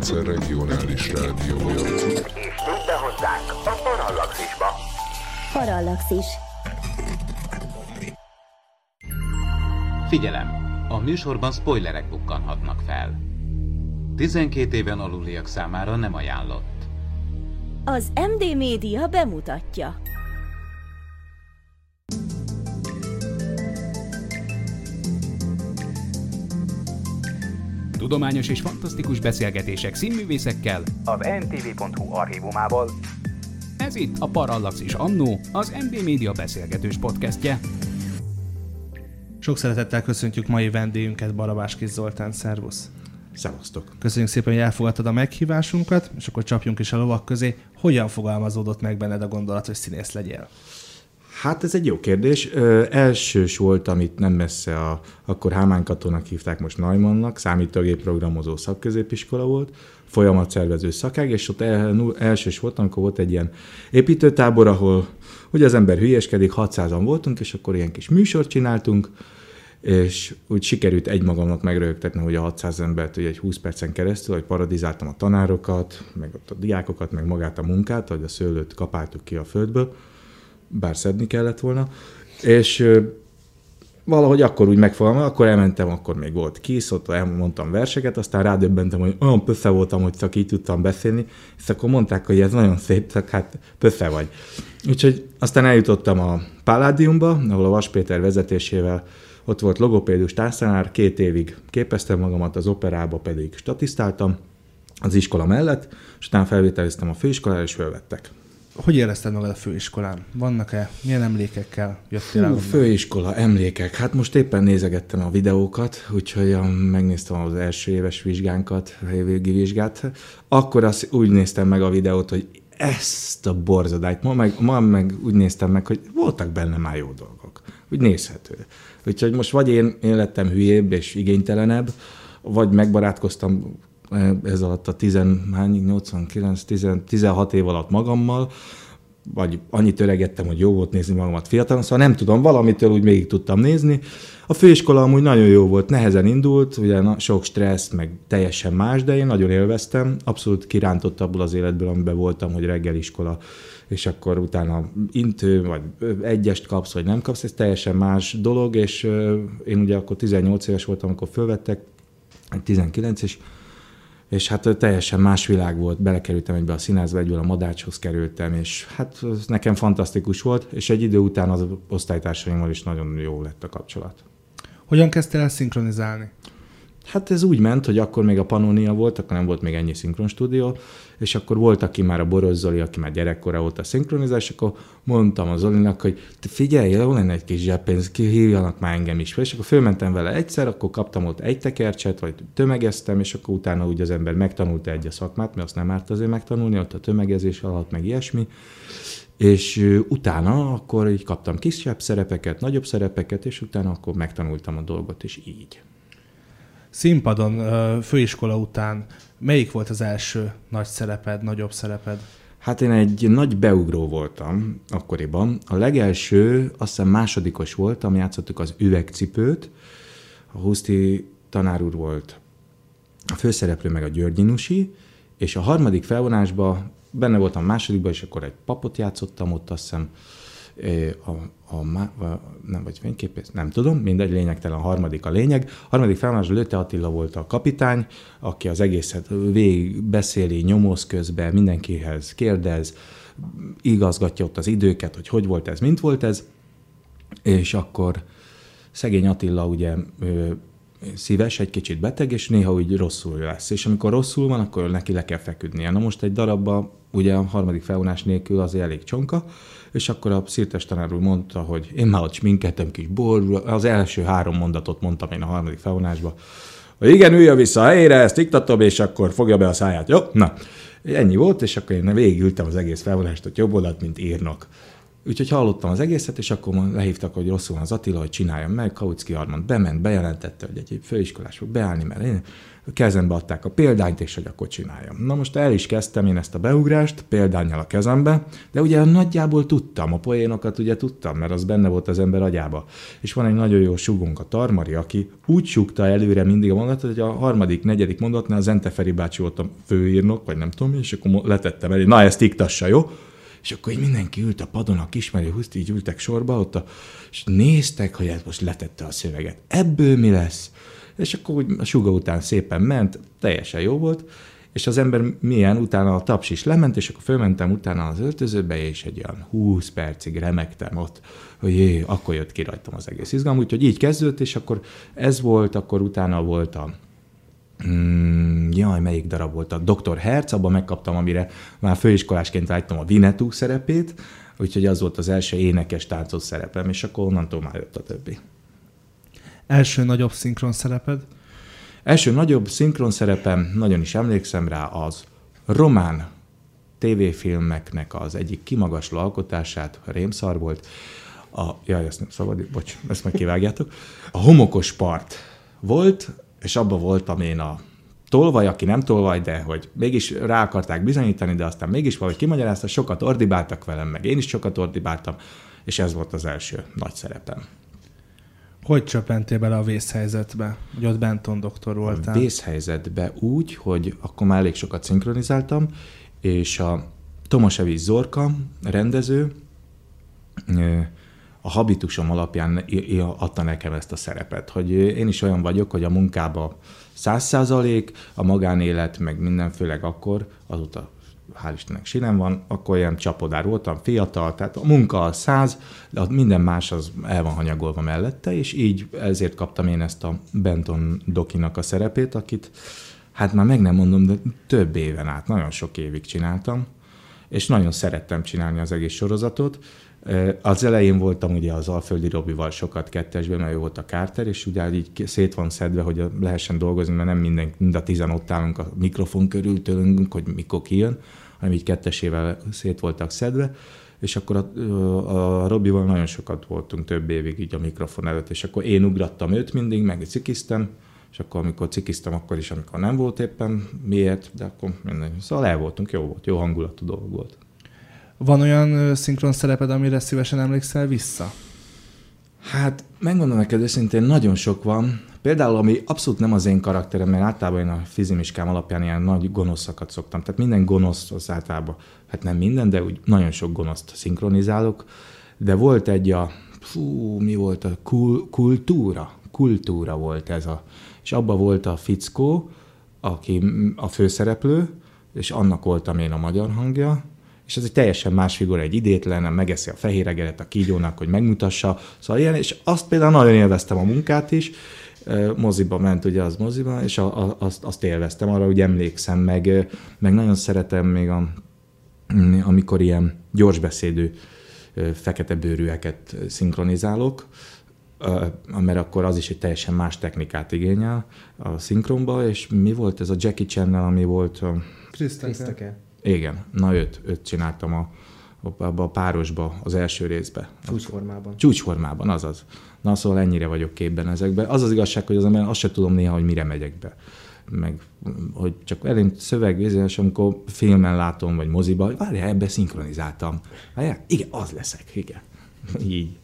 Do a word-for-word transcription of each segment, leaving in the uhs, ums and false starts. kilenc regionális rádiója. És tűnt be hozzánk a Parallaxisba. Parallaxis. Figyelem! A műsorban spoilerek bukkanhatnak fel. tizenkét éven aluliak számára nem ajánlott. Az em dé Media bemutatja. Tudományos és fantasztikus beszélgetések színművészekkel, az em té vé pont hú archívumával. Ez itt a Parallaxis annó, az em dé Media beszélgetős podcastje. Sok szeretettel köszöntjük mai vendégünket, Barabás Kiss Zoltán, szervusz! Szevasztok! Köszönjük szépen, hogy elfogadtad a meghívásunkat, és akkor csapjunk is a lovak közé. Hogyan fogalmazódott meg benned a gondolat, hogy színész legyél? Hát ez egy jó kérdés. Ö, elsős voltam itt nem messze, a, akkor Hámán Katónak hívták, most Neumannak, számítógép programozó szakközépiskola volt, folyamatszervező szakág, és ott el, elsős voltam, akkor volt egy ilyen építőtábor, ahol ugye az ember hülyeskedik, hatszázan voltunk, és akkor ilyen kis műsort csináltunk, és úgy sikerült egymagamnak megröhögtetni, hogy a hatszáz embert ugye egy húsz percen keresztül, hogy paradizáltam a tanárokat, meg ott a diákokat, meg magát a munkát, hogy a szőlőt kapáltuk ki a földből, bár szedni kellett volna, és ö, valahogy akkor úgy megfogalmam, akkor elmentem, akkor még volt kész, ott elmondtam verseket, aztán rádöbbentem, hogy olyan pössze voltam, hogy csak így tudtam beszélni, és akkor mondták, hogy ez nagyon szép, csak hát pössze vagy. Úgyhogy aztán eljutottam a Páládiumba, ahol a Vas Péter vezetésével ott volt logopédus társztanár, két évig képeztem magamat, az operába pedig statisztáltam az iskola mellett, és utána felvételiztem a főiskolára, és fölvettek. Hogy érezted magad a főiskolán? Vannak-e? Milyen emlékekkel jöttél el? Főiskola, emlékek. Hát most éppen nézegettem a videókat, úgyhogy megnéztem az első éves vizsgánkat, a évvégi vizsgát. Akkor azt úgy néztem meg a videót, hogy ezt a borzadályt. Ma meg, ma meg úgy néztem meg, hogy voltak benne már jó dolgok. Úgy nézhető. Úgyhogy most vagy én, én lettem hülyébb és igénytelenebb, vagy megbarátkoztam ez alatt a tizenhány, nyolcvankilenc, tizenhat év alatt magammal, vagy annyit öregettem, hogy jó volt nézni magamat fiatalon, szóval nem tudom, valamitől úgy még tudtam nézni. A főiskola amúgy nagyon jó volt, nehezen indult, ugye sok stressz, meg teljesen más, de én nagyon élveztem, abszolút kirántott abból az életből, amiben voltam, hogy reggel iskola, és akkor utána intő, vagy egyest kapsz, vagy nem kapsz, ez teljesen más dolog, és én ugye akkor tizennyolc éves voltam, amikor fölvettek, tizenkilenc, és és hát teljesen más világ volt, belekerültem egybe a színházba, egyből a Madácshoz kerültem, és hát nekem fantasztikus volt, és egy idő után az osztálytársaimmal is nagyon jó lett a kapcsolat. Hogyan kezdtél el szinkronizálni? Hát ez úgy ment, hogy akkor még a Pannónia volt, akkor nem volt még ennyi szinkronstúdió, és akkor volt, aki már a Boros Zoli, aki már gyerekkora volt a szinkronizás, akkor mondtam a Zolinak, hogy figyelj, van lenne egy kis zseppénz, hívjanak már engem is. És akkor fölmentem vele egyszer, akkor kaptam ott egy tekercset, vagy tömegeztem, és akkor utána úgy az ember megtanulta egy a szakmát, mert azt nem árt azért megtanulni, ott a tömegezés alatt, meg ilyesmi. És utána akkor így kaptam kisebb szerepeket, nagyobb szerepeket, és utána akkor megtanultam a dolgot, és így. Színpadon, főiskola után melyik volt az első nagy szereped, nagyobb szereped? Hát én egy nagy beugró voltam akkoriban. A legelső, azt hiszem másodikos voltam, játszottuk az Üvegcipőt. A Huszti tanár úr volt a főszereplő, meg a Györgyi Nusi, és a harmadik felvonásban, benne voltam másodikban, és akkor egy papot játszottam ott, azt hiszem, A, a, a, nem vagy fényképész, nem tudom, mindegy, lényegtelen, a harmadik a lényeg. A harmadik felvonásban Lőtte Attila volt a kapitány, aki az egészet végig beszéli, nyomoz közben, mindenkihez kérdez, igazgatja ott az időket, hogy hogy volt ez, mint volt ez, és akkor szegény Attila ugye ő, szíves, egy kicsit beteg, és néha úgy rosszul lesz, és amikor rosszul van, akkor neki le kell feküdnie. Na most egy darabban, ugye a harmadik felvonás nélkül azért elég csonka, és akkor a Szirtes tanár úr mondta, hogy én már ott sminkeltem kis borra, az első három mondatot mondtam én a harmadik felvonásba, hogy igen, üljön vissza a helyére, ezt iktatom, és akkor fogja be a száját, jó? Na, ennyi volt, és akkor én végigültem az egész felvonást, hogy jobb oldalt, mint írnak. Úgyhogy hallottam az egészet, és akkor lehívtak, hogy rosszul van az Attila, hogy csináljam meg. Kautzky Armand bement, bejelentette, hogy egy főiskolás fog beállni, mert én kezembe adták a példányt, és hogy akkor csináljam. Na most el is kezdtem én ezt a beugrást, példánnyal a kezembe, de ugye nagyjából tudtam, a poénokat ugye tudtam, mert az benne volt az ember agyába. És van egy nagyon jó sugunk, a Tarmari, aki úgy sugta előre mindig a mondatot, hogy a harmadik, negyedik mondatnál a Zente Feri bácsi volt a főírnok, vagy nem tudom, és akkor letettem elé, na ezt iktassa, jó? És akkor így mindenki ült a padon, a kismerő húzt, így ültek sorba ott, a, és néztek, hogy ez most letette a szöveget. Ebből mi lesz? És akkor a suga után szépen ment, teljesen jó volt, és az ember milyen, utána a taps is lement, és akkor fölmentem utána az öltözőbe, és egy olyan húsz percig remegtem ott, hogy jé, akkor jött ki rajtam az egész izgalom, úgyhogy így kezdődött, és akkor ez volt, akkor utána volt a... Mm, jaj, melyik darab volt a doktor Herc, abban megkaptam, amire már főiskolásként vágytam, a Winnetou szerepét, úgyhogy az volt az első énekes táncos szerepem, és akkor onnantól már jött a többi. Első nagyobb szinkron szereped? Első nagyobb szinkron szerepem, nagyon is emlékszem rá, az román tévéfilmeknek az egyik kimagasló alkotását, Rémszar volt, a, jaj, ezt nem szabad, bocs, ezt meg kivágjátok, a homokos part volt, és abban voltam én a tolvaj, aki nem tolvaj, de hogy mégis rá akarták bizonyítani, de aztán mégis valahogy kimagyarázta, sokat ordibáltak velem, meg én is sokat ordibáltam, és ez volt az első nagy szerepem. Hogy csöppentél bele a vészhelyzetbe, hogy ott Benton doktor voltál? A vészhelyzetbe úgy, hogy akkor már elég sokat szinkronizáltam, és a Tomas Evís Zorka rendező a habitusom alapján adta nekem ezt a szerepet, hogy én is olyan vagyok, hogy a munkába száz százalék, a magánélet, meg minden, főleg akkor, azóta hál' Istennek sinem van, akkor ilyen csapodár voltam, fiatal, tehát a munka a száz, de minden más az el van hanyagolva mellette, és így ezért kaptam én ezt a Benton dokinak a szerepét, akit hát már meg nem mondom, de több éven át, nagyon sok évig csináltam, és nagyon szerettem csinálni az egész sorozatot. Az elején voltam ugye az Alföldi Robival sokat kettesben, mert ő volt a Carter, és ugye így szét van szedve, hogy lehessen dolgozni, mert nem minden, mind a tizen ott állunk a mikrofon körül tőlünk, hogy mikor kijön, hanem így kettesével szét voltak szedve, és akkor a, a Robival nagyon sokat voltunk több évig így a mikrofon előtt, és akkor én ugrattam őt mindig, meg cikiztem, és akkor amikor cikiztem, akkor is, amikor nem volt éppen miért, de akkor minden. Szóval el voltunk, jó volt, jó hangulatú dolog volt. Van olyan szinkron szereped, amire szívesen emlékszel vissza? Hát, megmondom neked őszintén, nagyon sok van. Például, ami abszolút nem az én karakterem, mert általában én a fizimiskám alapján ilyen nagy gonoszakat szoktam. Tehát minden gonosz az általában, hát nem minden, de úgy nagyon sok gonoszt szinkronizálok. De volt egy a, fú, mi volt a kul, kultúra? Kultúra volt ez a... És abban volt a fickó, aki a főszereplő, és annak voltam én a magyar hangja. És ez egy teljesen más figura, egy idétlen, megeszi a fehéregeret a kígyónak, hogy megmutassa, szóval ilyen, és azt például nagyon élveztem a munkát is, moziba ment ugye az moziba, és a, a, azt, azt élveztem, arra úgy emlékszem, meg, meg nagyon szeretem még, a, amikor ilyen gyorsbeszédű fekete bőrűeket szinkronizálok, mert akkor az is egy teljesen más technikát igényel a szinkronba, és mi volt ez a Jackie Chan-nel, ami volt... Kriszteke. Igen, na őt, őt csináltam a, a, a párosba, az első részbe. Csúcsformában. Csúcsformában, azaz. Na szóval ennyire vagyok képben ezekben. Az az igazság, hogy az ember azt sem tudom néha, hogy mire megyek be. Meg, hogy csak elém szövegvézés, és amikor filmen látom, vagy moziban, várjál, ebbe szinkronizáltam. Várjál, igen, az leszek, igen. Így.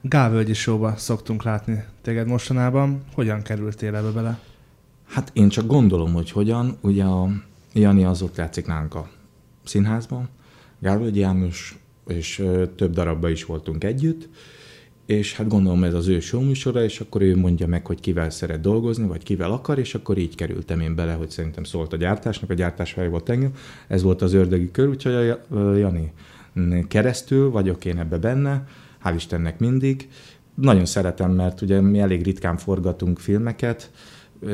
Gálvölgyi Show-ba szoktunk látni téged mostanában. Hogyan kerültél ebbe bele? Hát én csak gondolom, hogy hogyan. Ugye a Jani az ott látszik nálunk a színházban, Gálvölgyi János, és több darabban is voltunk együtt, és hát gondolom ez az ő show műsora, és akkor ő mondja meg, hogy kivel szeret dolgozni, vagy kivel akar, és akkor így kerültem én bele, hogy szerintem szólt a gyártásnak, a gyártás felhívott engem, ez volt az ördögi kör, úgyhogy a Jani keresztül vagyok én ebbe benne, hál' Istennek mindig. Nagyon szeretem, mert ugye mi elég ritkán forgatunk filmeket,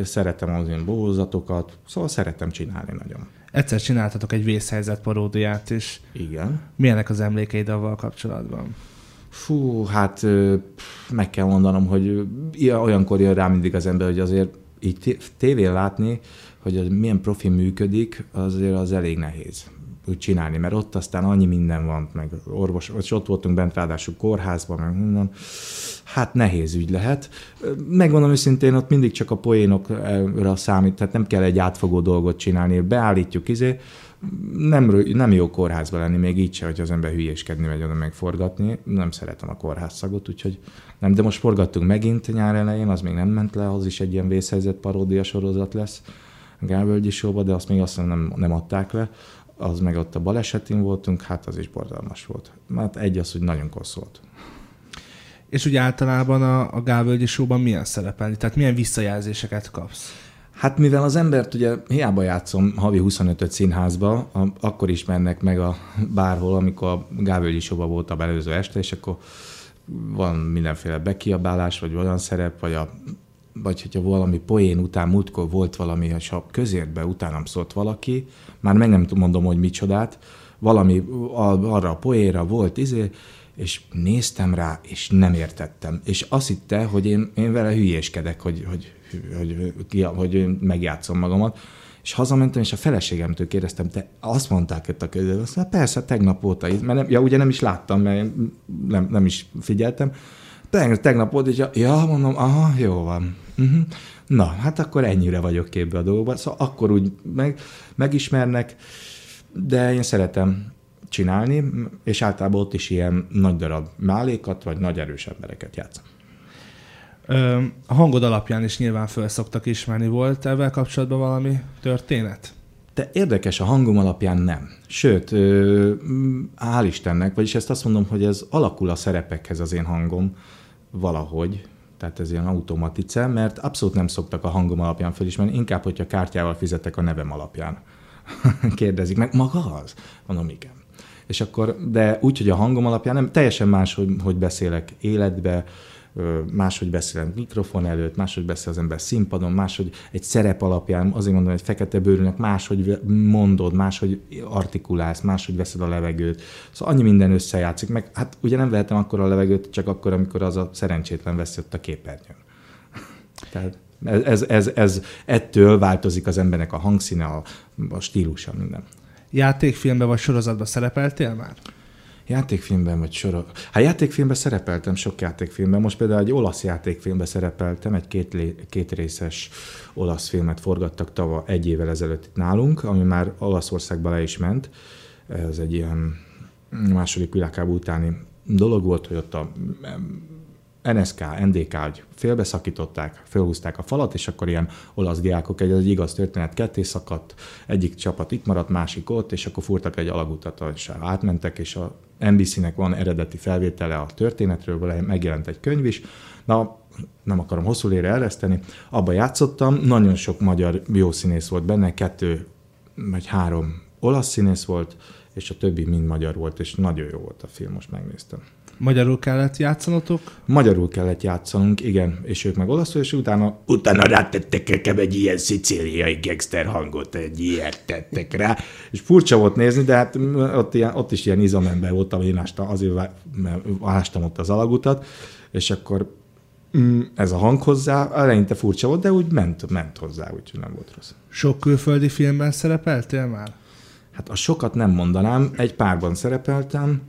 szeretem az én bohózatokat, szóval szeretem csinálni nagyon. Egyszer csináltatok egy vészhelyzet paródiát is. Igen. Milyenek az emlékeid avval kapcsolatban? Fú, hát meg kell mondanom, hogy olyankor jön rá mindig az ember, hogy azért így tévén látni, hogy milyen profi működik, azért az elég nehéz. úgy csinálni, mert ott aztán annyi minden van, meg orvos, és ott voltunk bent, ráadásul kórházban, meg minden. Hát nehéz ügy lehet. Megmondom őszintén, ott mindig csak a poénokra számít, tehát nem kell egy átfogó dolgot csinálni, beállítjuk izé, nem, nem jó kórházba lenni, még így se, hogy az ember hülyéskedni megy oda meg forgatni. Nem szeretem a kórházszagot, úgyhogy nem, de most forgattunk megint nyár elején, az még nem ment le, az is egy ilyen vészhelyzet paródia sorozat lesz a Gálvölgyi Showba, de azt még azt nem, nem adták le. Az meg ott a balesetén voltunk, hát az is borzalmas volt. Hát egy az, hogy nagyon koszolt. És úgy általában a, a Gálvölgyi Showban milyen szerepelni? Tehát milyen visszajelzéseket kapsz? Hát mivel az embert ugye hiába játszom havi huszonötöt színházba, a, akkor ismernek meg a bárhol, amikor a Gálvölgyi Showban voltam előző este, és akkor van mindenféle bekiabálás, vagy olyan szerep, vagy a vagy hogyha valami poén után múltkor volt valami, és a közértben utánam szólt valaki, már meg nem mondom, hogy micsodát, valami arra a poénra volt, izé, és néztem rá, és nem értettem. És azt hitte, hogy én, én vele hülyéskedek, hogy, hogy, hogy, hogy, hogy megjátszom magamat. És hazamentem, és a feleségemtől kérdeztem, te azt mondták itt a közül, azt mondta, persze, tegnap óta, mert nem, ja, ugye nem is láttam, mert nem, nem is figyeltem. Tegnap volt, és ja, mondom, aha, jó van. Uh-huh. Na, hát akkor ennyire vagyok képbe a dolgokban. Szóval akkor úgy meg, megismernek, de én szeretem csinálni, és általában ott is ilyen nagy darab málékat, vagy nagy erős embereket játszom. Ö, a hangod alapján is nyilván föl szoktak ismerni. Volt ezzel kapcsolatban valami történet? De érdekes, a hangom alapján nem. Sőt, ö, hál' Istennek, vagyis ezt azt mondom, hogy ez alakul a szerepekhez az én hangom valahogy, tehát ez ilyen automatice, mert abszolút nem szoktak a hangom alapján fölismerni, inkább, hogyha kártyával fizetek a nevem alapján. Kérdezik meg, maga az? Mondom, igen. És akkor, de úgy, hogy a hangom alapján nem, teljesen más, hogy, hogy beszélek életbe, máshogy beszélem mikrofon előtt, máshogy beszél az ember színpadon, máshogy egy szerep alapján, azért mondom, hogy fekete bőrűnek máshogy mondod, máshogy artikulálsz, máshogy veszed a levegőt. Szóval annyi minden összejátszik, meg hát ugye nem vehetem akkor a levegőt, csak akkor, amikor az a szerencsétlen veszi ott a képernyőn. Tehát ez, ez, ez, ez ettől változik az embernek a hangszíne, a, a stílusa, minden. Játékfilmben vagy sorozatban szerepeltél már? Játékfilmben vagy sorozatban? Hát játékfilmben szerepeltem, sok játékfilmben. Most például egy olasz játékfilmben szerepeltem, egy két, két részes olasz filmet forgattak tavaly egy évvel ezelőtt itt nálunk, ami már Olaszországban le is ment. Ez egy ilyen második világháború utáni dolog volt, hogy ott a en es ká, en dé ká félbeszakították, fölhúzták a falat, és akkor ilyen olasz diákok, egy, egy igaz történet, ketté szakadt, egyik csapat itt maradt, másik ott, és akkor fúrtak egy alagutat, és átmentek, és a en bé cé-nek van eredeti felvétele a történetről, megjelent egy könyv is. Na, nem akarom hosszú lére ereszteni, abban játszottam, nagyon sok magyar jó színész volt benne, kettő vagy három olasz színész volt, és a többi mind magyar volt, és nagyon jó volt a film, most megnéztem. Magyarul kellett játszanotok? Magyarul kellett játszanunk, igen, és ők meg olaszul, és utána... Utána rátettek nekem egy ilyen szicíliai gangster hangot, egy ilyet tettek rá, és furcsa volt nézni, de hát ott, ilyen, ott is ilyen izomember voltam, én ástam, azért ástam ott az alagutat, és akkor ez a hang hozzá, eleinte furcsa volt, de úgy ment, ment hozzá, úgyhogy nem volt rossz. Sok külföldi filmben szerepeltél már? Hát a sokat nem mondanám, egy párban szerepeltem,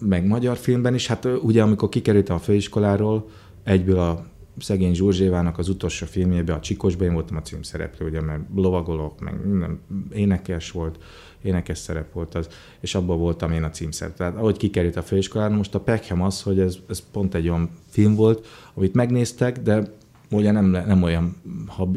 meg magyar filmben is. Hát ugye, amikor kikerültem a főiskoláról, egyből a szegény Zsurzsévának az utolsó filmjében, a Csikósban én voltam a címszereplő, ugye, mert lovagolok, meg nem, énekes volt, énekes szerep volt az, és abban voltam én a címszereplő. Tehát ahogy kikerült a főiskoláról, most a pekhem az, hogy ez, ez pont egy olyan film volt, amit megnéztek, de ugye nem, nem olyan hab,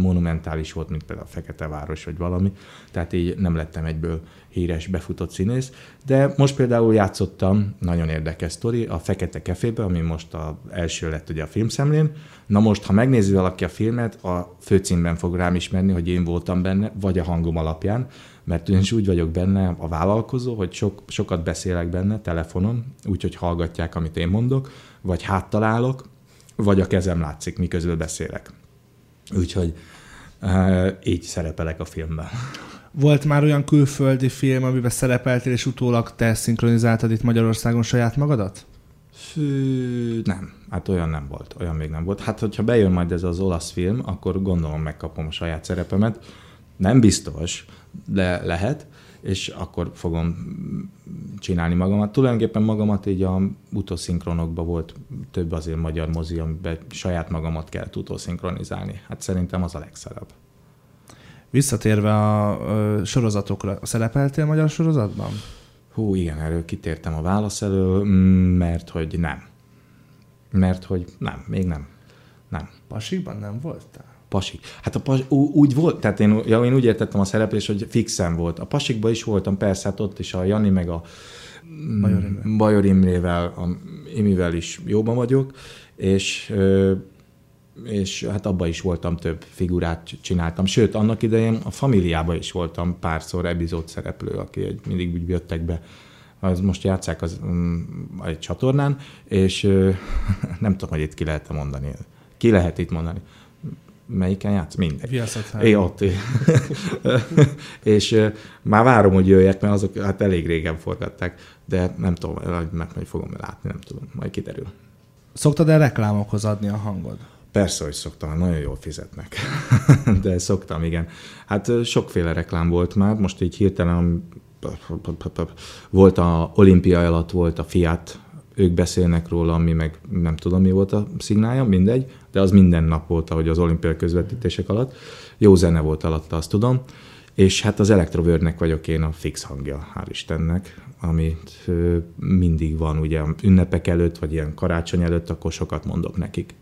monumentális volt, mint például a Fekete Város, vagy valami, tehát így nem lettem egyből híres, befutott színész, de most például játszottam, nagyon érdekes sztori, a Fekete Kefébe, ami most a első lett ugye a filmszemlén. Na most, ha megnézi valaki a filmet, a főcímben fog rám ismerni, hogy én voltam benne, vagy a hangom alapján, mert ugyanis úgy vagyok benne a vállalkozó, hogy sok, sokat beszélek benne telefonon, úgyhogy hallgatják, amit én mondok, vagy háttal állok, vagy a kezem látszik, miközben beszélek. Úgyhogy e, így szerepelek a filmben. Volt már olyan külföldi film, amiben szerepeltél, és utólag te szinkronizáltad itt Magyarországon saját magadat? Fű, nem, hát olyan nem volt, olyan még nem volt. Hát, hogyha bejön majd ez az olasz film, akkor gondolom megkapom a saját szerepemet, Nem biztos, de lehet, és akkor fogom csinálni magamat. Tulajdonképpen magamat így a utolszinkronokban volt több azért magyar mozi, amiben saját magamat kellett utolszinkronizálni. Hát szerintem az a legszerebb. Visszatérve a ö, sorozatokra, szerepeltél magyar sorozatban? Hú, igen, erről kitértem a válasz elől, mert hogy nem. Mert hogy nem, még nem. Nem. Pasikban nem voltál? Pasik. Hát a pasik, úgy volt, tehát én, ja, én úgy értettem a szereplést, hogy fixen volt. A Pasikban is voltam, persze, hát ott is a Jani meg a Bajor, Imre. Bajor Imrével, a Imivel is jóban vagyok, és... Ö, és hát abban is voltam, több figurát csináltam. Sőt, annak idején a Familiában is voltam párszor epizód szereplő, aki egy, mindig úgy jöttek be. Az most játsszák az, um, egy csatornán, és euh, nem tudom, hogy itt ki lehet mondani. Ki lehet itt mondani? Melyiken játsz? Mindegy. Viaszathány. É, ott. És euh, már várom, hogy jöjjek, mert azok hát elég régen forgatták, de nem tudom, meg hogy fogom látni, nem tudom, majd kiderül. Szoktad el reklámokhoz adni a hangod? Persze, hogy szoktam, nagyon jól fizetnek, de szoktam, igen. Hát sokféle reklám volt már, most így hirtelen volt a olimpia alatt, volt a Fiat, ők beszélnek róla, ami meg nem tudom mi volt a szignálja, mindegy, de az minden nap volt, ahogy az olimpia közvetítések alatt. Jó zene volt alatta, azt tudom, és hát az Electroworldnek vagyok én a fix hangja, hál' Istennek, amit mindig van, ugye ünnepek előtt, vagy ilyen karácsony előtt, akkor sokat mondok nekik.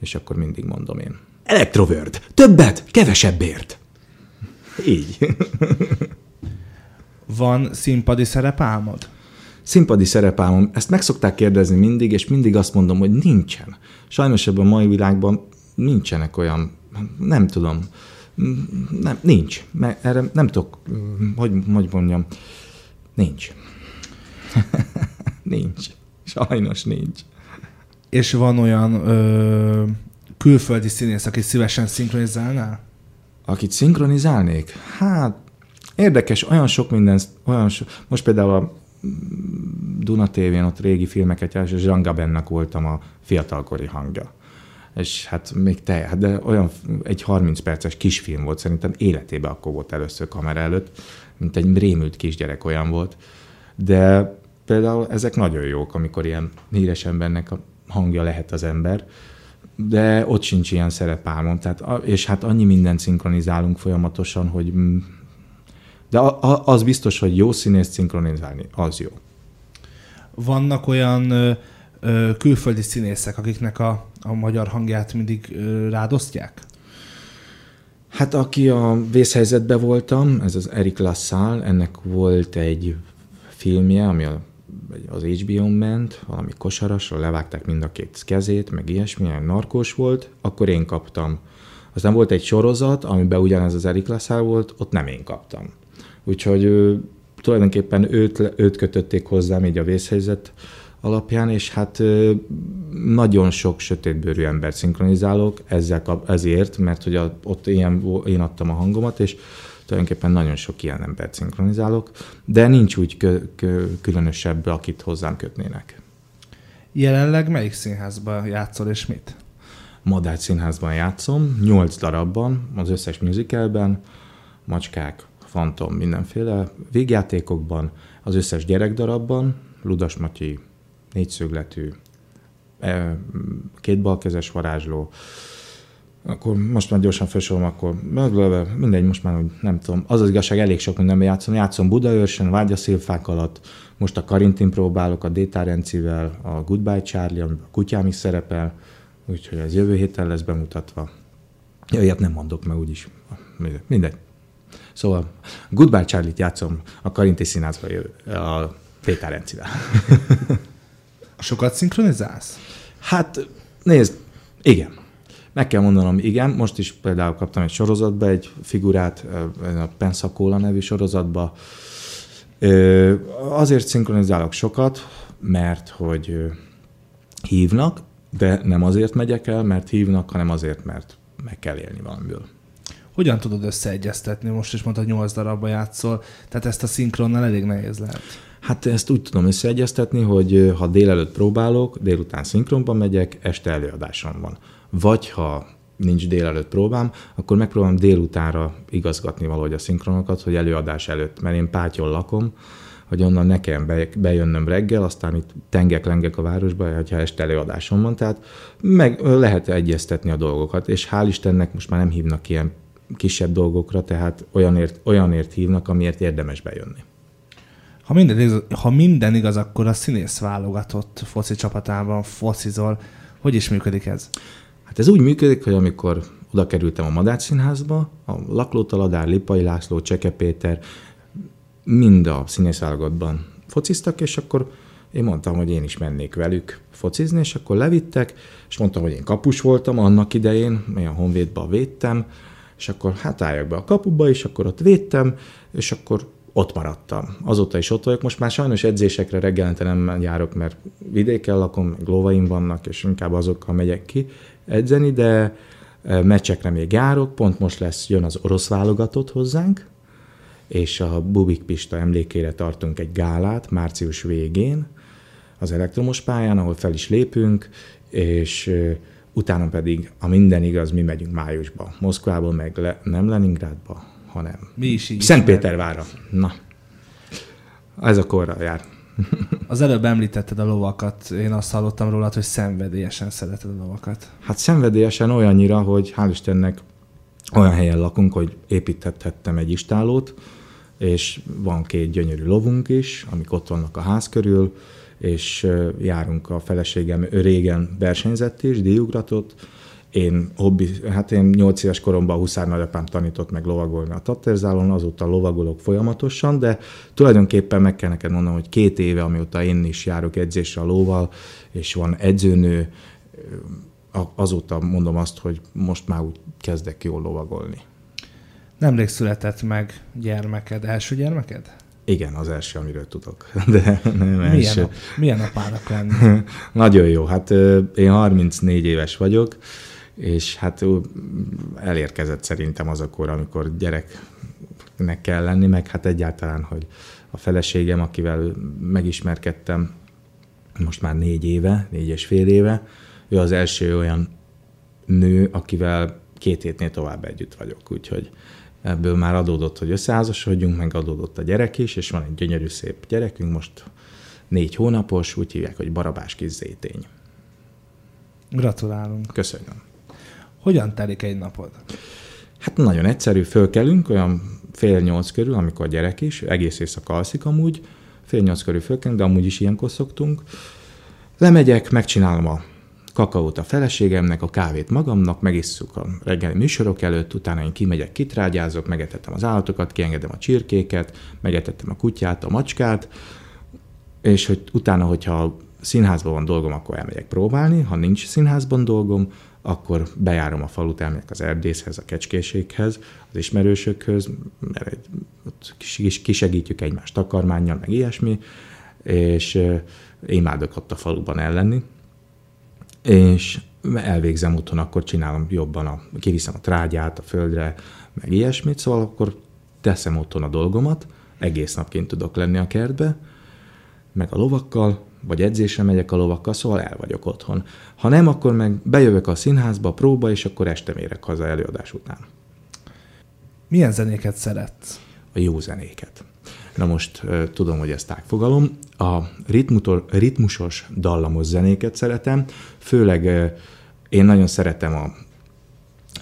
És akkor mindig mondom én. Electroworld. Többet, kevesebbért. Így. Van színpadi szerepálmod? Színpadi szerepálmom. Ezt meg szokták kérdezni mindig, és mindig azt mondom, hogy nincsen. Sajnos ebben a mai világban nincsenek olyan, nem tudom, nem, nincs. Mert erre nem tudok, hogy, hogy mondjam, nincs. Nincs. Sajnos nincs. És van olyan ö, külföldi színész, akit szívesen szinkronizálnál? Akit szinkronizálnék? Hát érdekes, olyan sok minden, olyan so, most például a Duna tévén ott régi filmeket jár, és Zsanga Bennek voltam a fiatalkori hangja. És hát még te, de olyan egy harminc perces kisfilm volt, szerintem életében akkor volt először kamera előtt, mint egy rémült kisgyerek, olyan volt. De például ezek nagyon jók, amikor ilyen híres embernek a hangja lehet az ember, de ott sincs ilyen szerepálmom. Tehát, és hát annyi mindent szinkronizálunk folyamatosan, hogy... De az biztos, hogy jó színészt szinkronizálni, az jó. Vannak olyan ö, ö, külföldi színészek, akiknek a, a magyar hangját mindig ö, rádosztják? Hát aki a Vészhelyzetben voltam, ez az Eriq La Salle, ennek volt egy filmje, ami a az há bé ó-n ment, valami kosarasra, levágták mind a két kezét, meg ilyesmi, ilyen narkós volt, akkor én kaptam. Aztán volt egy sorozat, amiben ugyanez az Eriq La Salle volt, ott nem én kaptam. Úgyhogy ő, tulajdonképpen őt, őt kötötték hozzám így a Vészhelyzet alapján, és hát nagyon sok sötétbőrű embert szinkronizálok ezzel kap, ezért, mert hogy a, ott ilyen, én adtam a hangomat, és tulajdonképpen nagyon sok ilyen embert szinkronizálok, de nincs úgy kö- kö- különösebb, akit hozzám kötnének. Jelenleg melyik színházban játszol és mit? Madách Színházban játszom, nyolc darabban, az összes musicalben, Macskák, Fantom, mindenféle végjátékokban, az összes gyerekdarabban, Ludas Matyi, Négyszögletű, Két balkezes varázsló, akkor most már gyorsan felsorolom, akkor mindegy, most már nem tudom. Az az igazság, elég sok mindenben játszom. Játszom Budaörsön, Vágyaszilfák alatt, most a Karintin próbálok, a Détárencivel, a Goodbye Charlie, amiben a kutyám is szerepel, úgyhogy ez jövő héten lesz bemutatva. Jöjjön, nem mondok meg úgyis. Mindegy. Szóval Goodbye Charlie-t játszom a Karinti Színházban, a Détárencivel. Sokat szinkronizálsz? Hát, nézd, igen. Meg kell mondanom, igen, most is például kaptam egy sorozatba egy figurát, a Pensacola nevű sorozatba. Azért szinkronizálok sokat, mert hogy hívnak, de nem azért megyek el, mert hívnak, hanem azért, mert meg kell élni valamiből. Hogyan tudod összeegyeztetni? Most is mondtad, nyolc darabba játszol, tehát ezt a szinkronnal elég nehéz lehet. Hát ezt úgy tudom összeegyeztetni, hogy ha délelőtt próbálok, délután szinkronban megyek, este előadásom van. Vagy ha nincs délelőtt próbám, akkor megpróbálom délutánra igazgatni valahogy a szinkronokat, hogy előadás előtt, mert én Pátyon lakom, hogy onnan nekem bejönnöm reggel, aztán itt tengek-lengek a városba, hogyha este előadásom van, tehát meg lehet egyeztetni a dolgokat, és hál' Istennek most már nem hívnak ilyen kisebb dolgokra, tehát olyanért, olyanért hívnak, amiért érdemes bejönni. Ha minden igaz, ha minden igaz akkor a színész válogatott foci csapatában focizol. Hogy is működik ez? Hát ez úgy működik, hogy amikor oda kerültem a Madách Színházba, a Lakló Taladár, Lipai László, Cseke Péter, mind a színészválogatban fociztak, és akkor én mondtam, hogy én is mennék velük focizni, és akkor levittek, és mondtam, hogy én kapus voltam annak idején, olyan honvédba védtem, és akkor hát álljak be a kapuba, és akkor ott védtem, és akkor ott maradtam. Azóta is ott vagyok, most már sajnos edzésekre reggelente nem járok, mert vidéken lakom, lóvaim vannak, és inkább azokkal megyek ki edzeni, de meccsekre még járok, pont most lesz, jön az orosz válogatott hozzánk, és a Bubik Pista emlékére tartunk egy gálát március végén az elektromos pályán, ahol fel is lépünk, és utána pedig, ha minden igaz, mi megyünk májusba. Moszkvából meg le, nem Leningrádba, hanem mi is így Szentpétervárra. Na, ez a korra jár. Az előbb említetted a lovakat, én azt hallottam rólad, hogy szenvedélyesen szereted a lovakat. Hát szenvedélyesen olyannyira, hogy hál' Istennek olyan helyen lakunk, hogy építhettem egy istállót, és van két gyönyörű lovunk is, amik ott vannak a ház körül, és járunk a feleségem, régen versenyzett is, díjugratott. Én hobbi, hát én nyolc éves koromban a Huszár nagyapám tanított meg lovagolni a Tatterzálon, azóta lovagolok folyamatosan, de tulajdonképpen meg kell neked mondanom, hogy két éve, amióta én is járok edzésre a lóval, és van edzőnő, azóta mondom azt, hogy most már úgy kezdek jól lovagolni. Nemrég született meg gyermeked, első gyermeked? Igen, az első, amiről tudok, de nem első. Milyen, milyen apának lenni? Nagyon jó, hát én harmincnégy éves vagyok, és hát elérkezett szerintem az a kor, amikor gyereknek kell lenni, meg hát egyáltalán, hogy a feleségem, akivel megismerkedtem most már négy éve, négy és fél éve, ő az első olyan nő, akivel két hétnél tovább együtt vagyok, úgyhogy ebből már adódott, hogy összeházasodjunk, meg adódott a gyerek is, és van egy gyönyörű szép gyerekünk, most négy hónapos, úgy hívják, hogy Barabás Kiss Zoltán. Gratulálunk. Köszönöm. Hogyan telik egy napod? Hát nagyon egyszerű, fölkelünk olyan fél nyolc körül, amikor a gyerek is, egész éjszaka alszik amúgy, fél nyolc körül fölkelünk, de amúgy is ilyenkor szoktunk. Lemegyek, megcsinálom a kakaót a feleségemnek, a kávét magamnak, megisszuk a reggeli műsorok előtt, utána én kimegyek, kitrágyázok, megetettem az állatokat, kiengedem a csirkéket, megetettem a kutyát, a macskát, és hogy utána, hogyha színházban van dolgom, akkor elmegyek próbálni, ha nincs színházban dolgom, akkor bejárom a falut, elmegyek az erdészhez, a kecskéséghez, az ismerősökhöz, mert ott kisegítjük egymást takarmánnyal, meg ilyesmi, és imádok ott a faluban ellenni, és elvégzem otthon, akkor csinálom jobban, a, kiviszem a trágyát a földre, meg ilyesmit, szóval akkor teszem otthon a dolgomat, egész nap kint tudok lenni a kertbe, meg a lovakkal, vagy edzésre megyek a lovakkal, szóval el vagyok otthon. Ha nem, akkor meg bejövök a színházba, a próba, és akkor este mérek haza előadás után. Milyen zenéket szeretsz? A jó zenéket. Na most tudom, hogy ezt tágfogalom. A ritmutor, ritmusos, dallamos zenéket szeretem, főleg én nagyon szeretem a,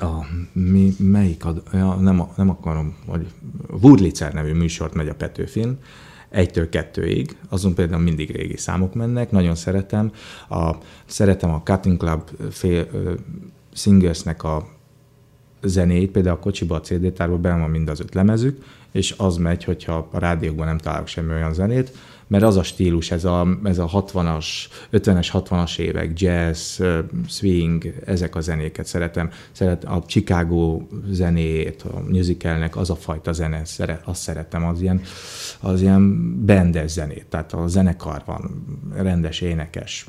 a mi, melyik, a, nem, a, nem akarom, hogy Wurlitzer nevű műsort megy a Petőfin, egytől kettőig, azon például mindig régi számok mennek, nagyon szeretem. A, szeretem a Cutting Club fél, Singersnek a zenéit, például a kocsiba, a cé dé-tárban benne van mind az öt lemezük, és az megy, hogyha a rádiókban nem találok semmi olyan zenét, mert az a stílus, ez a, ez a hatvanas, ötvenes, hatvanas évek, jazz, swing, ezek a zenéket szeretem. Szeretem a Chicago zenét, a musicalnek az a fajta zene, azt szeretem, az ilyen, az ilyen bandes zenét, tehát a zenekar van, rendes énekes.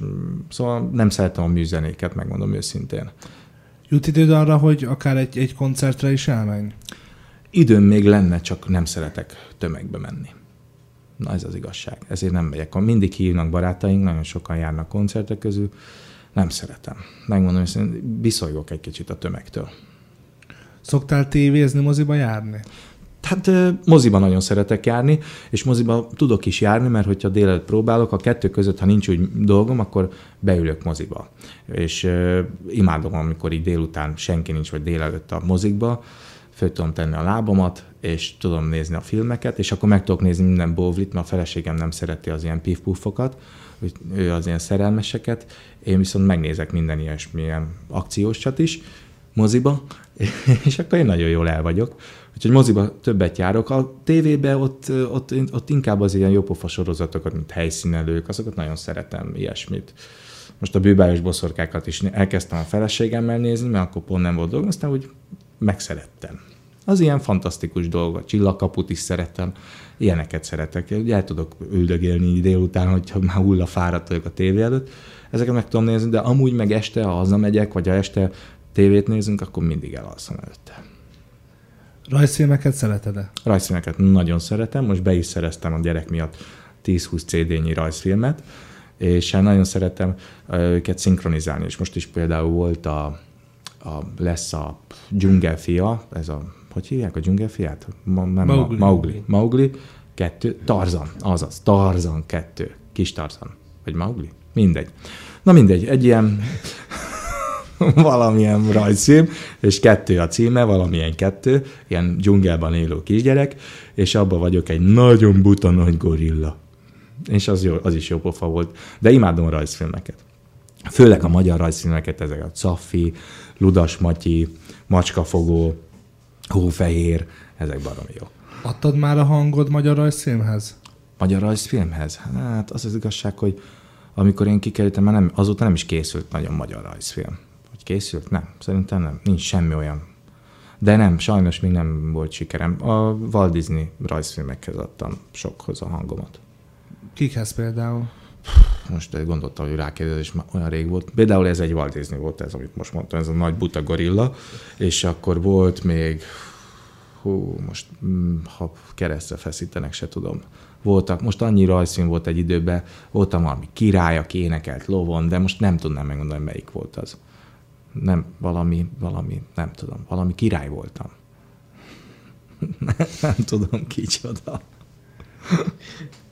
Szóval nem szeretem a műzenéket, megmondom őszintén. Jut időd arra, hogy akár egy, egy koncertre is elmenj? Időm még lenne, csak nem szeretek tömegbe menni. Na ez az igazság. Ezért nem megyek. Mindig hívnak barátaink, nagyon sokan járnak koncertek közül, nem szeretem. Megmondom, hogy viszolygok egy kicsit a tömegtől. Szoktál tévézni, moziba járni? Hát moziban nagyon szeretek járni, és moziban tudok is járni, mert hogyha délelőtt próbálok, a kettő között, ha nincs úgy dolgom, akkor beülök moziba. És uh, imádom, amikor így délután senki nincs, vagy délelőtt a mozikba, föl tudom tenni a lábamat, és tudom nézni a filmeket, és akkor meg tudok nézni minden bóvlit, mert a feleségem nem szereti az ilyen pif-pufokat, ő az ilyen szerelmeseket, én viszont megnézek minden ilyesmilyen akciósat is moziba, és akkor én nagyon jól el vagyok. Úgyhogy moziba többet járok. A tévében ott, ott, ott inkább az ilyen jópofa sorozatokat, mint helyszínelők, azokat nagyon szeretem, ilyesmit. Most a bűbájos boszorkákat is elkezdtem a feleségemmel nézni, mert akkor pont nem volt dolgom, aztán úgy megszerettem. Az ilyen fantasztikus dolg, a Csillagkaput is szerettem, ilyeneket szeretek. El tudok üldögélni délután, hogyha már hulla fáradt vagyok a tévé előtt. Ezeket meg tudom nézni, de amúgy meg este, ha hazamegyek, vagy ha este tévét nézünk, akkor mindig elalszom előtte. Rajzfilmeket szereted-e? Rajzfilmeket nagyon szeretem. Most be is szereztem a gyerek miatt tíz-húsz cé dé-nyi rajzfilmet, és nagyon szeretem őket szinkronizálni. És most is például volt a, a lesz a dzsungelfia, ez a, hogy hívják a dzsungelfiát? Ma, Maugli. Maugli. Maugli kettő, Tarzan, azaz, Tarzan kettő. Kis Tarzan. Vagy Maugli? Mindegy. Na mindegy, egy ilyen... valamilyen rajzfilm, és kettő a címe, valamilyen kettő, ilyen dzsungelban élő kisgyerek, és abban vagyok egy nagyon buta nagy gorilla. És az, jó, az is jó pofa volt. De imádom a rajzfilmeket. Főleg a magyar rajzfilmeket, ezek a Caffi, Ludas Matyi, Macskafogó, Hófehér, ezek baromi jó. Adtad már a hangod magyar rajzfilmhez? Magyar rajzfilmhez? Hát az az igazság, hogy amikor én kikerültem, már nem, azóta nem is készült nagyon magyar rajzfilm. Készült? Nem. Szerintem nem. Nincs semmi olyan. De nem, sajnos még nem volt sikerem. A Walt Disney rajzfilmekhez adtam sokhoz a hangomat. Kikhez például? Most gondoltam, hogy rákérdezés, és már olyan rég volt. Például ez egy Walt Disney volt, ez, amit most mondtam, ez a nagy buta gorilla. És akkor volt még, hú, most ha keresztre feszítenek, se tudom. Voltak, most annyi rajzfilm volt egy időben, voltam valami király, aki énekelt lovon, de most nem tudnám megmondani, melyik volt az. Nem, valami, valami, nem tudom, valami király voltam. nem, nem tudom, kicsoda.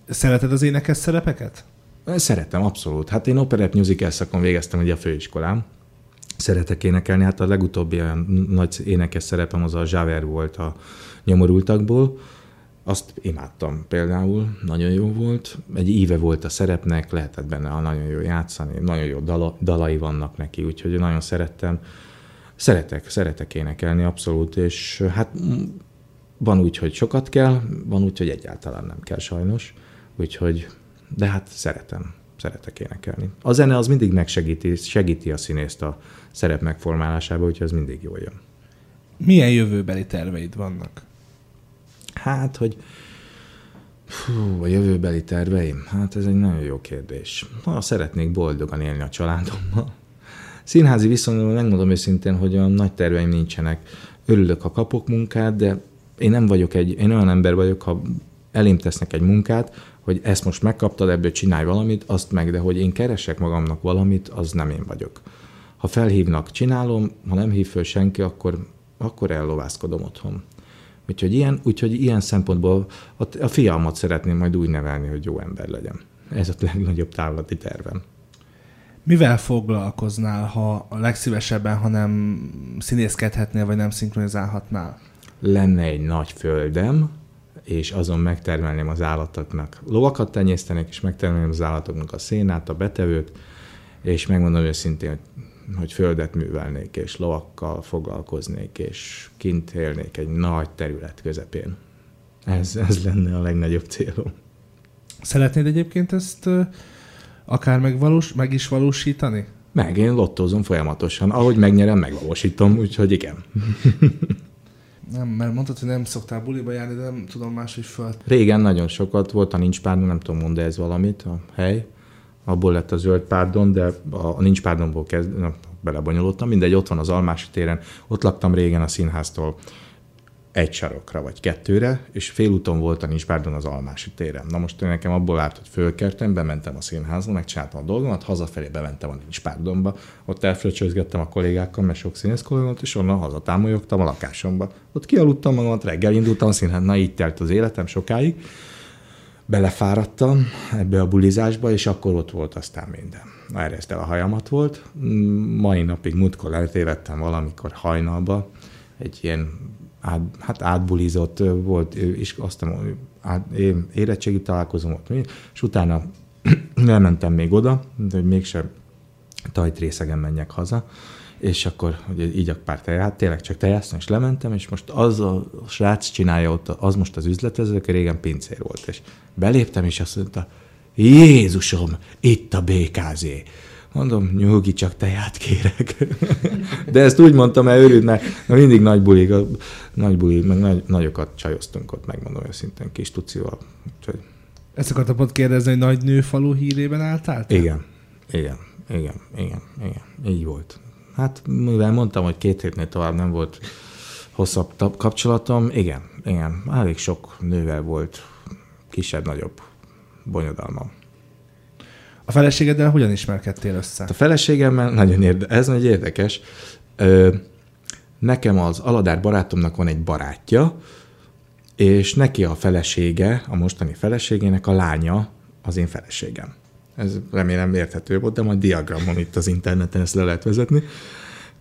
Szereted az énekes szerepeket? Szeretem, abszolút. Hát én operett musical szakon végeztem ugye a főiskolám. Szeretek énekelni, hát a legutóbbi olyan nagy énekes szerepem az a Javert volt a Nyomorultakból. Azt imádtam például, nagyon jó volt. Egy íve volt a szerepnek, lehetett benne nagyon jó játszani, nagyon jó dala, dalai vannak neki, úgyhogy nagyon szerettem. Szeretek, szeretek énekelni abszolút, és hát van úgy, hogy sokat kell, van úgy, hogy egyáltalán nem kell sajnos, úgyhogy, de hát szeretem, szeretek énekelni. A zene az mindig megsegíti, segíti a színészt a szerep megformálásába, úgyhogy ez mindig jól jön. Milyen jövőbeli terveid vannak? Hát, hogy fú, a jövőbeli terveim, hát ez egy nagyon jó kérdés. Ha szeretnék boldogan élni a családommal. Színházi viszonyban megmondom őszintén, hogy olyan nagy terveim nincsenek. Örülök, ha kapok munkát, de én nem vagyok egy, én olyan ember vagyok, ha elém tesznek egy munkát, hogy ezt most megkaptad, ebből csinálj valamit, azt meg, de hogy én keresek magamnak valamit, az nem én vagyok. Ha felhívnak, csinálom, ha nem hív föl senki, akkor, akkor ellovászkodom otthon. Úgyhogy ilyen, úgyhogy ilyen szempontból a, a fiamat szeretném majd úgy nevelni, hogy jó ember legyen. Ez a legnagyobb távlati tervem. Mivel foglalkoznál, ha a legszívesebben, ha nem színészkedhetnél, vagy nem szinkronizálhatnál? Lenne egy nagy földem, és azon megtermelném az állatoknak. Lovakat tenyésztenék, és megtermelném az állatoknak a szénát, a betevőt, és megmondom őszintén, hogy hogy földet művelnék, és lovakkal foglalkoznék, és kint élnék egy nagy terület közepén. Ez, ez lenne a legnagyobb célom. Szeretnéd egyébként ezt akár megvalós, meg is valósítani? Meg, én lottózom folyamatosan. Ahogy megnyerem, megvalósítom, úgyhogy igen. Nem, mert mondtad, hogy nem szoktál buliba járni, de nem tudom máshogy föl. Régen nagyon sokat volt, a Nincs Pardon, nem tudom, mondani ez valamit, a hely. Abból lett a Zöld Párdon, de a Nincs Párdonból kezd, na, belebonyolódtam, mindegy, ott van az Almási téren, ott laktam régen a színháztól egy sarokra, vagy kettőre, és félúton volt a Nincs Pardon az Almási téren. Na most én nekem abból állt, hogy fölkertem, bementem a színházba, megcsináltam a dolgomat, hazafelé bementem a Nincs Pardonba, ott elfröcsözgettem a kollégákkal, mert sok színész kollégámat, és onnan hazatámolyogtam a lakásomba. Ott kialudtam magamat, reggel indultam a színházba, na így telt az életem sokáig, belefáradtam ebbe a bulizásba, és akkor ott volt aztán minden. Errezt el a hajamat volt, mai napig múltkor eltévedtem valamikor hajnalba, egy ilyen át, hát átbulizott volt, és aztán át, érettségi találkozom volt, és utána elmentem még oda, hogy mégsem tajtrészegemben menjek haza, és akkor így pár teját, tényleg csak tejáztam, és lementem, és most az a srác csinálja ott, az most az üzletező, aki régen pincér volt, és beléptem, és azt mondta, Jézusom, itt a bé ká zé. Mondom, nyugi, csak teját kérek. De ezt úgy mondtam el, őrült, mert mindig nagy bulik, nagy bulik, meg nagy, nagyokat csajoztunk ott, megmondom őszintén, kis tucival. Úgyhogy... Ezt akartam pont kérdezni, hogy nagy nőfalu hírében álltál? Igen, igen, igen, igen, igen, így volt. Hát, mivel mondtam, hogy két hétnél tovább nem volt hosszabb kapcsolatom, igen, igen, elég sok nővel volt kisebb-nagyobb bonyodalmam. A feleségeddel hogyan ismerkedtél össze? A feleségemmel nagyon érdekes, ez nagyon érdekes. Ö, nekem az Aladár barátomnak van egy barátja, és neki a felesége, a mostani feleségének a lánya az én feleségem. Ez remélem érthető volt, de majd diagramon itt az interneten ezt le lehet vezetni.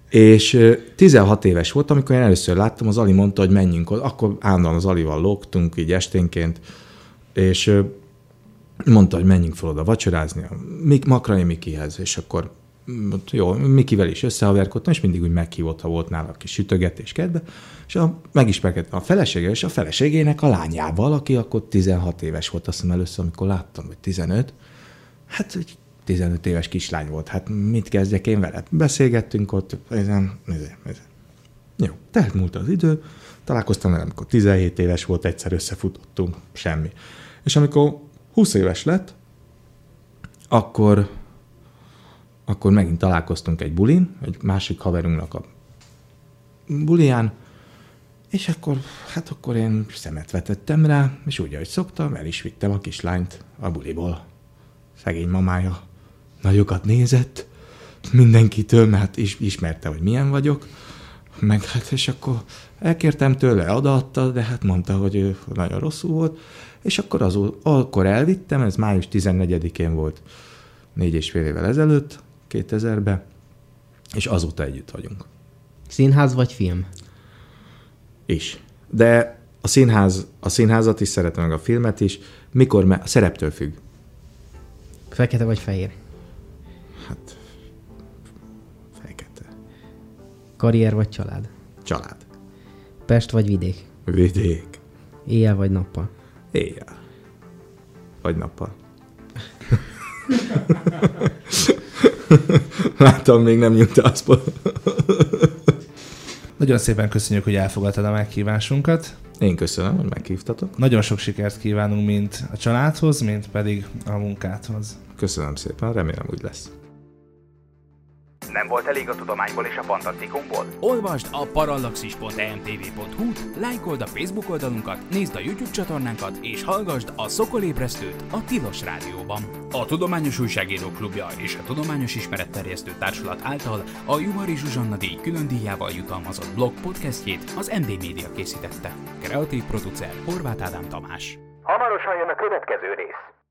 És tizenhat éves volt, amikor én először láttam, az Ali mondta, hogy menjünk oda. Akkor állandóan az Alival lógtunk, így esténként, és mondta, hogy menjünk fel oda vacsorázni a Makrai Mikihez, és akkor jó, Mikivel is összehaverkodtam, és mindig úgy meghívott, ha volt nála kis sütögetés kedve, és a, megismerkedtem a feleségével, és a feleségének a lányával, aki akkor tizenhat éves volt, azt hiszem először, amikor láttam, hogy tizenöt, hát egy tizenöt éves kislány volt, hát mit kezdjek én vele? Beszélgettünk ott, ezen, ezen, ezen. Jó, tehát múlt az idő, találkoztam vele, amikor tizenhét éves volt, egyszer összefutottunk, semmi. És amikor húsz éves lett, akkor, akkor megint találkoztunk egy bulin, egy másik haverunknak a buliján, és akkor, hát akkor én szemet vetettem rá, és úgy, ahogy szoktam, el is vittem a kislányt a buliból. Szegény mamája nagyokat nézett mindenkitől, mert is, ismerte, hogy milyen vagyok, meg hát, és akkor elkértem tőle, odaadta, de hát mondta, hogy ő nagyon rosszul volt, és akkor, az, akkor elvittem, ez május tizennegyedikén volt, négy és fél évvel ezelőtt, kétezerben, és azóta együtt vagyunk. Színház vagy film? Is. De a, színház, a színházat is szeretem, meg a filmet is, mikor me- a szereptől függ. Fekete vagy fehér? Hát, fekete. Karrier vagy család? Család. Pest vagy vidék? Vidék. Éjjel vagy nappal? Éjjel. Vagy nappal. Láttam, még nem nyugtászból. Nagyon szépen köszönjük, hogy elfogadtad a meghívásunkat. Én köszönöm, hogy meghívtatok. Nagyon sok sikert kívánunk mind a családhoz, mind pedig a munkádhoz. Köszönöm szépen, remélem úgy lesz. Nem volt elég a tudományból és a fantasztikumból? Olvasd a parallaxis pont em té vé pont hú-t, lájkold a Facebook oldalunkat, nézd a YouTube csatornánkat, és hallgasd a Szokolébresztőt a Tilos Rádióban. A Tudományos Újságírók Klubja és a Tudományos Ismeretterjesztő Társulat által a Juhari Zsuzsanna díj külön díjával jutalmazott blog podcastjét az em dé Media készítette. Kreatív producer Horváth Ádám Tamás. Hamarosan jön a következő rész.